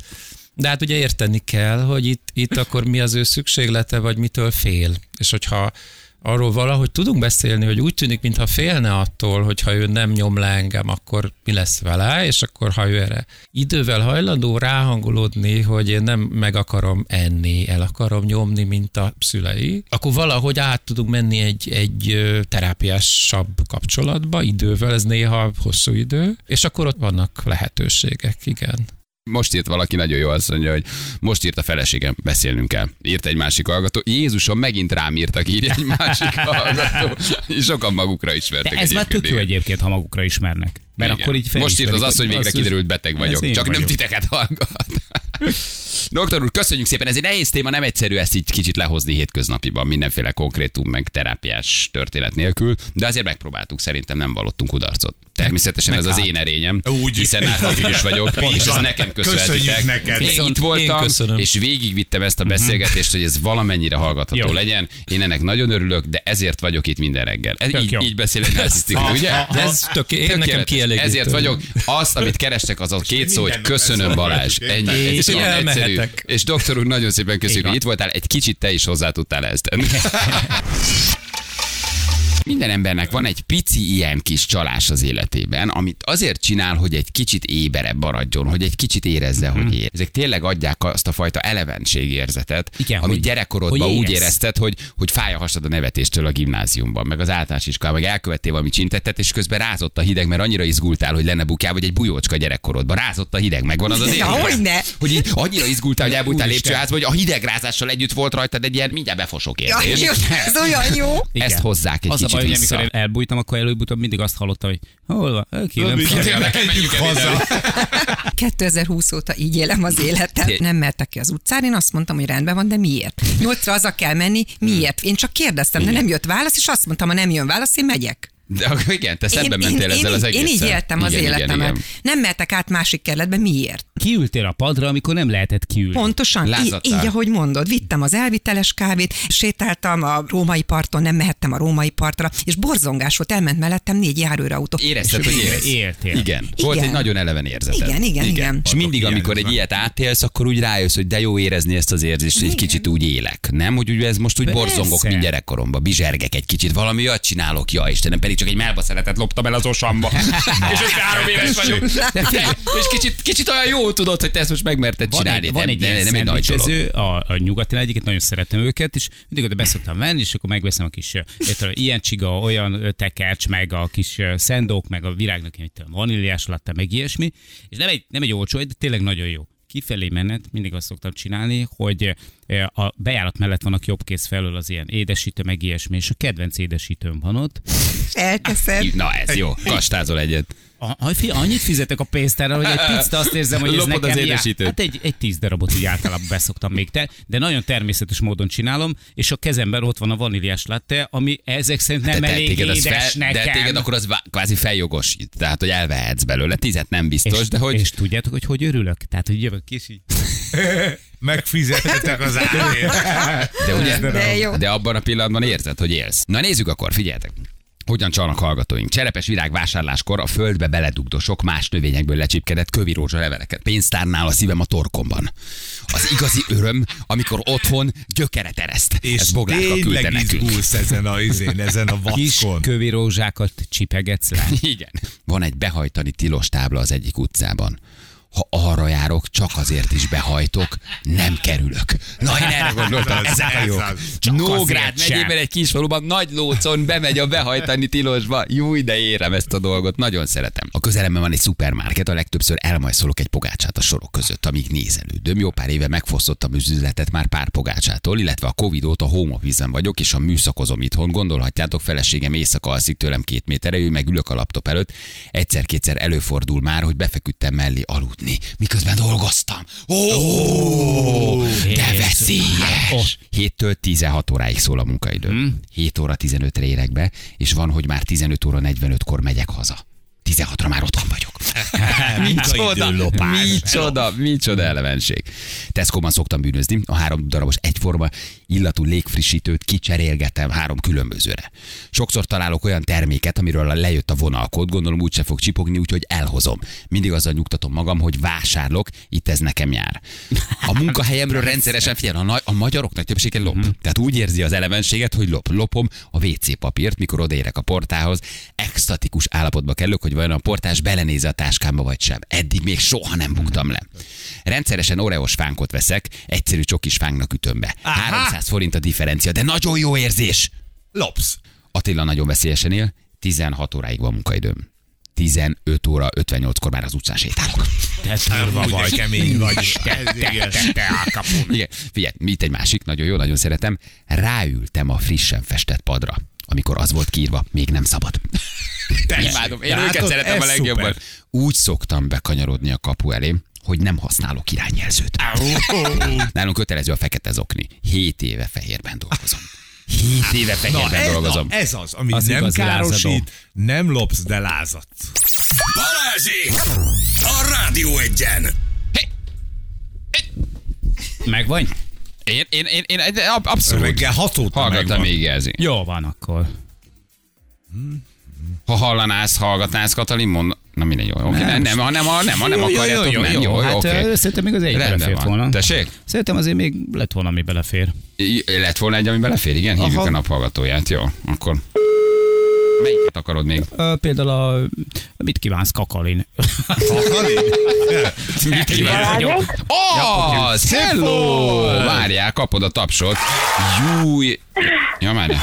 De hát ugye érteni kell, hogy itt, itt akkor mi az ő szükséglete, vagy mitől fél. És hogyha arról valahogy tudunk beszélni, hogy úgy tűnik, mintha félne attól, hogyha ő nem nyom le engem, akkor mi lesz vele, és akkor ha ő erre idővel hajlandó ráhangolódni, hogy én nem meg akarom enni, el akarom nyomni, mint a szülei, akkor valahogy át tudunk menni egy, egy terápiásabb kapcsolatba, idővel, ez néha hosszú idő, és akkor ott vannak lehetőségek, igen. Most írt valaki nagyon jó, azt mondja, hogy most írt a feleségem, beszélnünk kell. Írt egy másik hallgató. Jézusom, megint rám írtak, írja egy másik hallgató. Sokan magukra ismertek. De ez már tök jó egyébként, ha magukra ismernek. Mert igen. Akkor így most írt az azt, hogy végre az kiderült, beteg vagyok. Csak vagyok. Nem titeket hallgat. Doktor úr, köszönjük szépen. Ez egy nehéz téma, nem egyszerű ezt így kicsit lehozni hétköznapiban, mindenféle konkrétum, meg terápiás történet nélkül, de azért megpróbáltuk, szerintem nem vallottunk kudarcot. Természetesen meg ez hát. Az én erényem, úgy. Hiszen narcisztikus vagyok, és ez nekem köszönhetitek. Én itt voltam, én és végigvittem ezt a beszélgetést, hogy ez valamennyire hallgatható jó. legyen. Én ennek nagyon örülök, de ezért vagyok itt minden reggel. Ez így, így beszélek narcisztikus, ugye? Ez tökéletes. Nekem kielégítő. Ezért vagyok. Azt, amit kerestek, az a két szó, hogy köszönöm Balázs. Ennyi. És elmehetek. Egyszerű. És doktor úr, nagyon szépen köszönjük, hogy itt voltál. Egy kicsit te is hozzá tudtál ezt. Minden embernek van egy pici ilyen kis csalás az életében, amit azért csinál, hogy egy kicsit éberebb maradjon, hogy egy kicsit érezze, mm-hmm. hogy ér. Ezek tényleg adják azt a fajta elevenségérzetet, igen, amit gyerekkorodban úgy érezted, hogy, hogy fáj a hasad a nevetéstől a gimnáziumban, meg az általános iskolában, meg elkövettél valami csintettet, és közben rázott a hideg, mert annyira izgultál, hogy lenne bukjában, vagy egy bujócska gyerekkorodban. Rázott a hideg, megvan az az érzés. Hogy így annyira izgultál, hogy elbújtál lépcsőházba, hogy a hidegrázással együtt volt rajtad egy ilyen mindjárt befosok érzés. Ja, ez olyan jó. Ezt hozzák egy baj, hogy amikor elbújtam, akkor előbb-utóbb mindig azt hallottam, hogy hol van? Kérem, menjünk haza. kétezer-húsz óta így élem az életem. Nem mertek ki az utcán, én azt mondtam, hogy rendben van, de miért? Nyolcra haza kell menni, miért? Én csak kérdeztem, de nem jött válasz, és azt mondtam, ha nem jön válasz, én megyek. De akkor igen, te szembe mentél ezzel az egészen. Én így éltem az életemet. Nem mertek át másik kerületbe, miért? Kiültél a padra, amikor nem lehetett kiülni. Pontosan, így, így, ahogy mondod. Vittem az elviteles kávét, sétáltam a római parton, nem mehettem a római partra, és borzongás volt, elment mellettem négy járőrautó. Érezted, hogy érez. Értél. Igen. Volt igen. Egy nagyon eleven érzeted. Igen, igen, igen. igen. És mindig, amikor egy ilyet átélsz, akkor úgy rájössz, hogy de jó érezni ezt az érzést, hogy egy kicsit úgy élek. Nem, hogy ugye ez most úgy borzongok, mint gyerekkoromban, bizsergek egy kicsit, valami olyat csinálok, ja Istenem, pedig csak egy mellbaszeletet loptam el az osamba. És öt három éves vagyok. És kicsit, kicsit olyan jó tudod, hogy te ezt most megmerted van csinálni. Egy, van egy nem, nem egy nagy dolog. A, a nyugatin egyiket, nagyon szeretem őket, és mindig oda beszoktam venni, és akkor megveszem a kis étel, ilyen csiga, olyan tekercs, meg a kis szendók, meg a virágnak ilyen vaníliás latte, meg ilyesmi. És nem egy, nem egy olcsó, de tényleg nagyon jó. Kifelé menet, mindig azt szoktam csinálni, hogy a bejárat mellett vannak jobb kéz felől az ilyen édesítő, meg ilyesmi, és a kedvenc édesítőm van ott. Elteszed. Na ez jó, kastázol egyet. Annyit fizetek a pénztárral, hogy egy picit azt érzem, hogy ez nekem jár. Hát egy, egy tíz darabot úgy általában beszoktam még te, de nagyon természetes módon csinálom, és a kezemben ott van a vaníliás latte, ami ezek szerint nem de elég édes fel, nekem. De téged akkor az kvázi feljogosít, tehát hogy elvehetsz belőle, tízet nem biztos, és, de hogy... És tudjátok, hogy hogy örülök? Tehát, hogy jövök és így... Megfizettetek az árért. De, ugye, de, de abban a pillanatban érzed, hogy élsz. Na nézzük akkor, figyeljetek. Hogyan csalnak hallgatóink? Cserepes virág vásárláskor a földbe beledugdosok más növényekből lecsipkedett kövirózsa leveleket. Pénztárnál a szívem a torkomban. Az igazi öröm, amikor otthon gyökeret ereszt. És ez Boglárka küldte nekünk. Ezen a, izén, ezen a vackon. Kis kövirózsákat csipegetsz le. Igen. Van egy behajtani tilos tábla az egyik utcában. Ha arra járok, csak azért is behajtok, nem kerülök. Na, én erre gondoltam, ez álljok. Nógrád megyében egy kis faluban nagy lócon bemegy a behajtani tilosba. Júj, de érem ezt a dolgot, nagyon szeretem. A közelemben van egy szupermarket, a legtöbbször elmajszolok egy pogácsát a sorok között, amíg nézelődöm. Jó pár éve megfosztottam az üzletet már pár pogácsától, illetve a Covid óta home office-en vagyok, és a műszakozom itthon. Gondolhatjátok, feleségem éjszaka alszik tőlem két méterre, ő meg ülök a laptop előtt. Egyszer-kétszer előfordul már, hogy befeküdtem mellé aludni. Miközben dolgoztam. Ó, oh, de veszélyes. héttől tizenhat óráig szól a munkaidő. Hmm? hét óra tizenötre érek be, és van, hogy már tizenöt óra negyvenötkor megyek haza. tizenhatra már otthon vagyok. Micsoda, micsoda, micsoda elevenség. Tesco-ban szoktam bűnözni, a három darabos egyforma illatú légfrissítőt kicserélgetem három különbözőre. Sokszor találok olyan terméket, amiről lejött a vonalkód, gondolom úgyse fog csipogni, úgyhogy elhozom. Mindig azzal nyugtatom magam, hogy vásárlok, itt ez nekem jár. A munkahelyemről rendszeresen figyelem, a, a magyarok nagy többsége lop. Hmm. Tehát úgy érzi az elevenséget, hogy lop. Lopom a vé cé papírt, mikor odaérek a portához, extatikus állapotba kerülök, hogy vajon a portás belenéz a táskámba vagy sem. Eddig még soha nem buktam le. Rendszeresen Oreos fánkot veszek, egyszerű csokis fánknak ütöm be. Aha. háromszáz forint a differencia, de nagyon jó érzés. Lopsz. Attila nagyon veszélyesen él, tizenhat óráig van munkaidőm. tizenöt óra ötvennyolckor már az utcán sétálok. Te törva vagy, kemény vagy. Te elkapom. Igen, figyelj, itt egy másik, nagyon jó, nagyon szeretem. Ráültem a frissen festett padra, amikor az volt kiírva, még nem szabad. Te imádom, én látod, őket szeretem a legjobban. Szuper. Úgy szoktam bekanyarodni a kapu elé, hogy nem használok irányjelzőt. Nálunk kötelező a fekete zokni. Hét éve fehérben dolgozom. Hét éve fehérben na, dolgozom. Ez, na, ez az, amit az nem károsít, lázadó. Nem lopsz, de lázadsz. Balázsék! A Rádió Egyen! Hey. Hey. Megvan? Én, én, én, én abszolút. Reggel hat óta hallgattam még jelzi. Jó van akkor. Ha hallanás, hallgatnás, Katalin, mond... Na mindegy, jó. Okay. Nem, nem, ha nem, ha nem, ha nem akarjátok, jó, jó, jó, jó, jó, hát okay. Szerintem még az egy belefért volna. Tessék? Szerintem azért még lett volna, ami belefér. Lett volna egy, ami belefér, igen? Hívjuk aha. A naphallgatóját, jó. Akkor melyiket akarod még? Ö, például a... Mit kívánsz, Kakalin? Kakalin? Mit kívánsz? Az! Hello! Várjál, kapod a tapsot. Júj! Ja, már ne.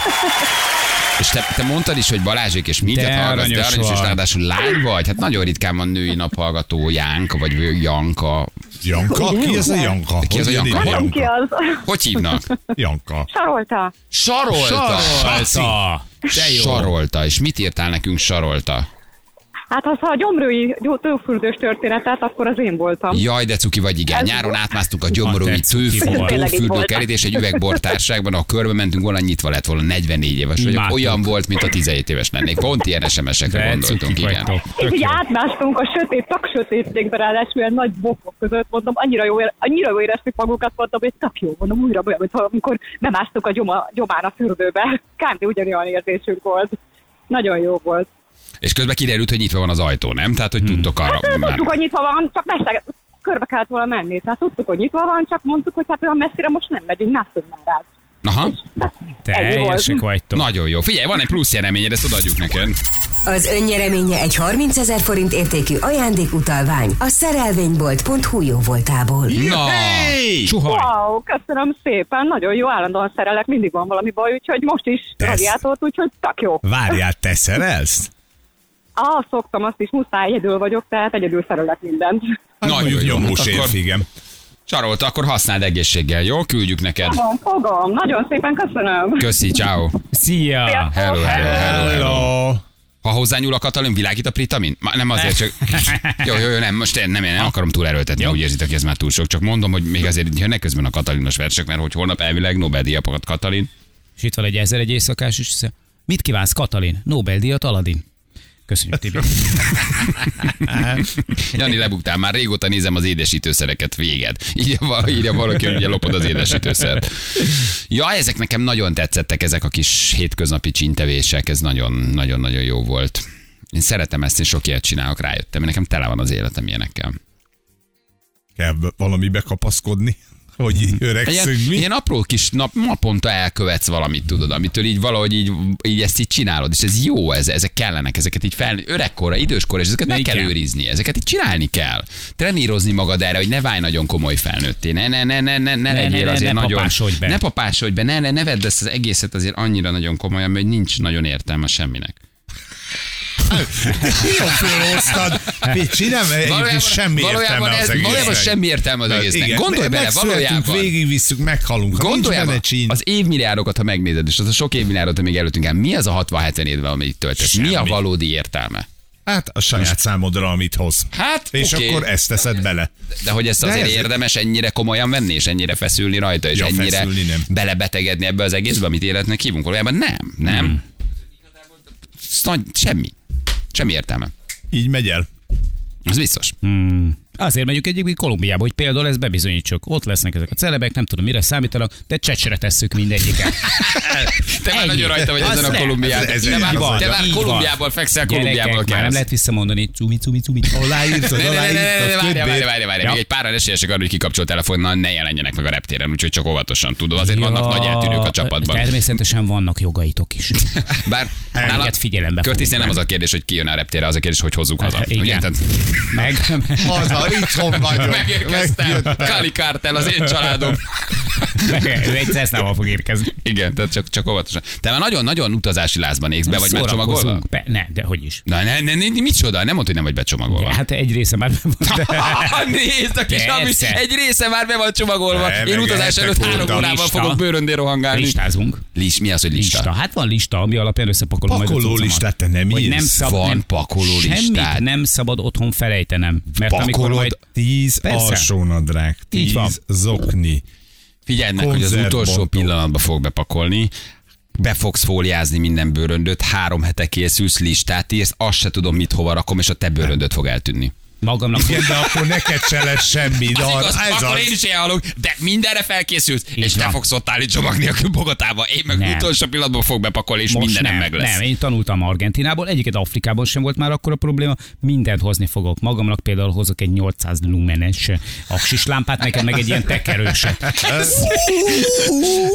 És te, te mondtad is, hogy Balázsék és minket hallgatsz, de aranyos, és ráadásul lány vagy? Hát nagyon ritkán van női naphallgatójánk, vagy Janka. Janka? Ki ez a Janka? Ki ez a Janka? Hogy, Janka? Ki az? Hogy hívnak? Janka. Sarolta. Sarolta. Sarolta. Sarolta. De jó. Sarolta. És mit írtál nekünk Sarolta? Hát ha a gyomrői tőfürdős történetet, akkor az én voltam. Jaj, de cuki vagy, igen. Nyáron átmásztunk a gyomrői tőfürdőkerét, és egy üvegbortárságban, a körbe mentünk volna, nyitva lett volna, negyvennégy éves vagyok. Olyan volt, mint a tizenhét éves lennék. Pont ilyen es em es-ekre gondoltunk, igen. És így átmásztunk a sötét, tak sötétségbe, ráadásul nagy bokok között, mondom, annyira jó, annyira jó éreztük magukat, mondom, hogy tök jó, mondom, újra olyan, mint amikor bemásztuk a gyoma, gyomán a fürdőbe. Kb. Ugyanolyan érzésünk volt. Nagyon jó volt. És közben kiderült, hogy nyitva van az ajtó, nem? Tehát, hogy hmm. tudtok arra... Hát, már... tudtuk, hogy nyitva van, csak messze körbe kellett volna menni. Tehát tudtuk, hogy nyitva van, csak mondtuk, hogy hát olyan messzire most nem megyünk, nászunk már rád. Aha. Teljesek vagytok. Nagyon jó. Figyelj, van egy plusz nyereményed, ezt odaadjuk neked. Az önnyereménye egy harmincezer forint értékű ajándékutalvány a szerelvénybolt pont hu jó voltából. Na! Hey! Wow, köszönöm szépen, nagyon jó, állandóan szerelek, mindig van valami baj, úgyhogy most is radiátort, úgyhogy tak jó. Várjál, te szerelsz? Ah, szoktam azt is, muszáj, egyedül vagyok, tehát egyedül szerelek mindent. Nagyon jó, most érfigem. Sarolta, akkor használd egészséggel, jó? Küldjük neked. Fogom, fogom. Nagyon szépen köszönöm. Köszi, ciao. Szia. Hello, hello, hello, hello. Ha hozzányúl a Katalin, világít a pritamin? Nem azért, csak... Jó, jó, jó, nem, most én nem, én nem akarom túl erőltetni, úgy érzitek, hogy ez már túl sok. Csak mondom, hogy még azért jönnek közben a katalinos versek, mert hogy holnap elvileg Nobel-díjapokat Katalin. És itt van egy ezer egy éjszakás is. Mit kívánsz, Katalin? Nobel-díjat Aladin. Köszönjük, Tibi. Jani, lebuktál, már régóta nézem az édesítőszereket, véged. Írja valaki, hogy ugye lopod az édesítőszert. Ja, ezek nekem nagyon tetszettek, ezek a kis hétköznapi csintevések, ez nagyon-nagyon jó volt. Én szeretem ezt, és sok ilyet csinálok, rájöttem, nekem tele van az életem ilyenekkel. Kell valamibe kapaszkodni, hogy így öregszünk ilyen, mi? Ilyen apró kis nap, naponta elkövetsz valamit, tudod, amitől így valahogy így, így ezt így csinálod, és ez jó, ez, ezek kellenek, ezeket így fel, öregkorra, időskorra, és ezeket meg kell őrizni, ezeket így csinálni kell. Trenírozni magad erre, hogy ne válj nagyon komoly felnőtté, ne, ne, ne, ne, ne, ne legyél ne, azért ne, ne nagyon... Papásodj be. Ne papásodj be. Ne, ne, ne vedd ezt az egészet azért annyira nagyon komolyan, mert nincs nagyon értelme semminek. Jó fölhoztad, Picsi, nem semmi értelme az egésznek. Valójában semmi értelme az egésznek. Gondolj bele, valójában. Végigvisszük, meghalunk. Gondoljában az évmilliárdokat, ha megnézed, és az a sok évmilliárdot, amíg előttünk el, mi az a hatvan-hetven évvel, amit töltesz? Mi a valódi értelme? Hát a saját számodra, amit hoz. Hát, és okay. Akkor ezt teszed bele. De hogy ezt azért ez érdemes ennyire komolyan venni, és ennyire feszülni rajta, és ja, ennyire belebetegedni ebbe az egészbe, amit életnek hívunk. Valójában nem, nem. Semmi. Semmi értelme. Így megy el. Ez biztos. Hmm. Azért megyünk egyébként Kolumbiába, hogy például ezt bebizonyítsuk. Ott lesznek ezek a celebek, nem tudom mire számítanak, de csecsre tesszük mindegyiket. Te már nagyon rajta vagy ezen a Kolumbiában. Te már Kolumbiából fekszel, Kolumbiából kell. Nem lehet visszamondani. Cumi, cumi, cumi. Aláírtad, aláírtad. Várj, várj, várj. Még egy páran esélyesek arra, hogy kikapcsol telefonnal, ne jelenjenek meg a reptéren, úgyhogy csak óvatosan, tudod. Azért vannak nagy eltűnők a csapatban. Természetesen vannak jogaitok is. Bár nálad figyelembe. Körtisnél nem az a kérdés, hogy ki jön a reptérre, az a kérdés, hogy hozzuk haza. Meg. Itthon vagyok. Megérkeztem. Kali Kártel, az én családom. Ő egy cesznával fog érkezni. Igen, tehát csak, csak óvatosan. Te már nagyon-nagyon utazási lázban égsz be, vagy becsomagolva? Be, ne, de hogy is. Na, ne, ne, ne, micsoda? Nem mondd, hogy nem vagy becsomagolva. Ja, hát egy része már be van. Nézd a kis amis, egy része már be van csomagolva. Ne, én utazás előtt három órával fogok bőröndén rohangálni. Listázunk. List, mi az, hogy lista? Lista? Hát van lista, ami alapján összepakolom majd a cuccomat. Pakoló listát te nem írsz? Van pakoló listát. Semmit nem szabad otthon felejtenem. Mert amikor majd tíz alsónadrág, tíz zokni. Figyeld meg, hogy az utolsó pillanatban fog bepakolni, be fogsz fóliázni minden bőröndöt, három hete készülsz, listát írsz, azt se tudom mit hova rakom, és a te bőröndöt fog eltűnni. Magamnak. Igen, de akkor neked se lesz semmi. Igaz, ez akkor az... én is elhalok, de mindenre felkészülsz, így és van. Te fogsz ott állni csomag nélkül Bogotába. Én meg nem. Utolsó pillanatban fog bepakolni, és most mindenem nem, meg lesz. Nem, én tanultam Argentinából, egyiket Afrikából sem volt már akkor a probléma, mindent hozni fogok. Magamnak például hozok egy nyolcszáz lumenes aksis lámpát, nekem meg egy ilyen tekerőset.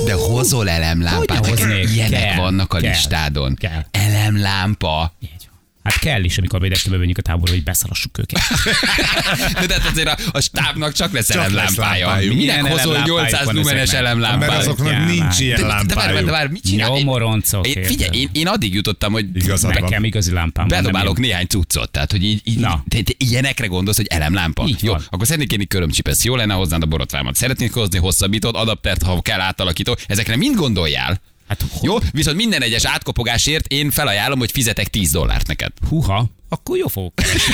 De hozol elemlámpát? Ilyenek kell, vannak a kell, listádon. Kell. Elemlámpa. Így. Hát kell is, amikor védestőbe menjünk a táborba, hogy beszarassuk őket. De tehát azért a, a stábnak csak lesz elemlámpája. Minek hozol nyolcszáz lumenes elemlámpájuk? Mert azoknak jár, nincs ilyen lámpájuk. De, de, de, de, de várj, mit csinál? Nyomoroncok. Én, figyelj, én, én addig jutottam, hogy nekem igazi lámpám. Bedobálok néhány cuccot. Tehát, hogy így, így te, te ilyenekre gondolsz, hogy elemlámpa. Jó, akkor szeretnék én körömcsipesz. Jó lenne hozzád a borotvámat. Szeretnék hozni hosszabbítót, adaptert, ha kell átalakító. Ezekre mind gondoljál. Hát, jó, viszont minden egyes átkopogásért én felajánlom, hogy fizetek tíz dollárt neked. Húha, akkor jó fogok keresni.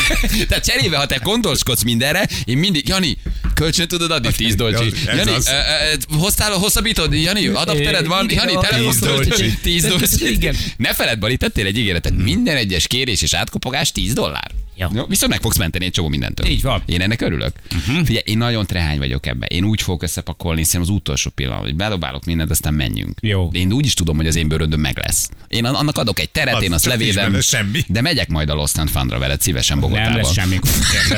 Tehát cserébe, ha te gondolkodsz mindenre, én mindig, Jani, kölcsön tudod adni tíz dolcsit. Jani, az... ö, ö, hoztál, hosszabbítod? Jani, adaptered van? Jani, telefonkodod? tíz dolcsit. Ne feledd, Bali, tettél egy ígéretet. Minden egyes kérés és átkopogás tíz dollár. Jó. Viszont meg fogsz menteni egy csomó mindentől. Így van. Én ennek örülök. Uh-huh. Figyelj, én nagyon trehány vagyok ebben. Én úgy fogok összepakolni, hiszen az utolsó pillanat, hogy bedobálok mindent, aztán menjünk. Jó. Én úgy is tudom, hogy az én bőröndöm meg lesz. Én annak adok egy teret, az én azt levédem. De megyek majd a Lost and Foundra veled szívesen Bogotába. Nem lesz semmi.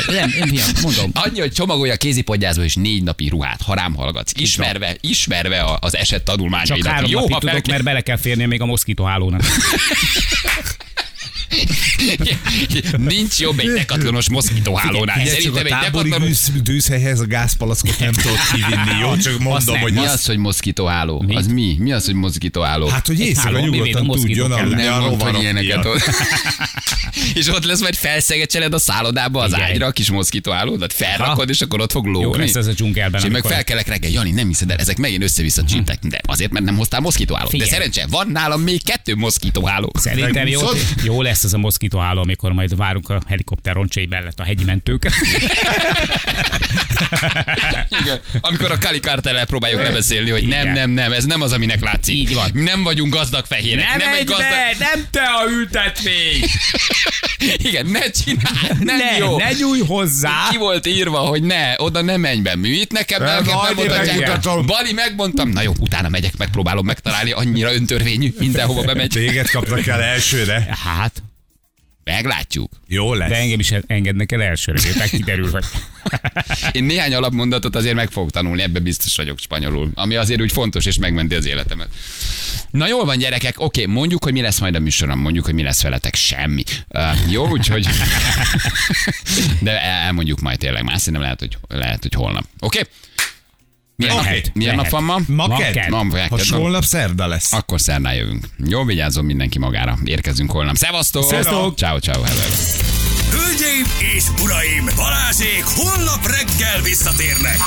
Nem, én fiam, mondom. Annyi, hogy csomagolja a kézipodgyászba és négy napi ruhát, ha rám hallgatsz. Ismerve, ismerve az esett tanulmányaidat. Csak három jó, napig tudok, mert bele kell férnie még a moszkítóhálónak. Nincs jobb egy dekatlonos moszkítóhálónál. Szerintem egy dekatlonos... dűszhelyhez a gázpalackot nem tudod kivinni, jó? Csak mondom, hogy... Mi az, hogy moszkítóháló? Az mi? Mi az, hogy moszkítóháló? Hát, hogy éjszaka nyugodtan tudjon aludni a rovarok miatt. És ott lesz, majd felszegecseled a szállodába az ágyra a kis moszkítóhálódat, felrakod, és akkor ott fog lógni. Jó lesz ez a dzsungelben. És én meg felkelek reggel, Jani, nem hiszed el, ezek megint össze-vissza csíptek. De azért, mert nem hoztál moszkítóhálót. De szerencsé, van nálam még kettő moszkítóháló. Szerintem jó lesz lesz az a moszkítóháló, amikor majd várunk a helikopter roncsai mellett a hegyi mentők. Igen, amikor a Kali Carterrel próbáljuk lebeszélni, hogy nem, nem, nem, ez nem az, aminek látszik. Így van. Nem vagyunk gazdag fehérek. Nem, nem egy gazdag... be, nem te a ültetmény. Igen, ne csináld, nem ne, jó. Ne nyújj hozzá. Ki volt írva, hogy ne, oda ne menj be, műít nekem, ne, nekem nem mutatják. Bali, megmondtam, na jó, utána megyek, megpróbálom megtalálni, annyira öntörvényű, mindenhova bemegy. Téged kaptak el elsőre. Hát, meglátjuk. Jó lesz. De engem is engednek el elsőre, miután kiderül, hogy... Én néhány alapmondatot azért meg fogok tanulni, ebben biztos vagyok, spanyolul. Ami azért úgy fontos, és megmenti az életemet. Na jól van, gyerekek, oké, mondjuk, hogy mi lesz majd a műsorom, mondjuk, hogy mi lesz veletek, semmi. Uh, jó, úgyhogy... De elmondjuk majd tényleg, már szerintem lehet, hogy, lehet, hogy holnap. Oké? Okay? Milyen, okay. nap, milyen nap van ma? Ma kedd. Ha holnap szerda lesz. Akkor szerdán jövünk. Jó, vigyázzon mindenki magára. Érkezünk holnap. Szevasztok! Szevasztok! Ciao, ciao, hello! Hölgyeim és uraim, Balázsék holnap reggel visszatérnek!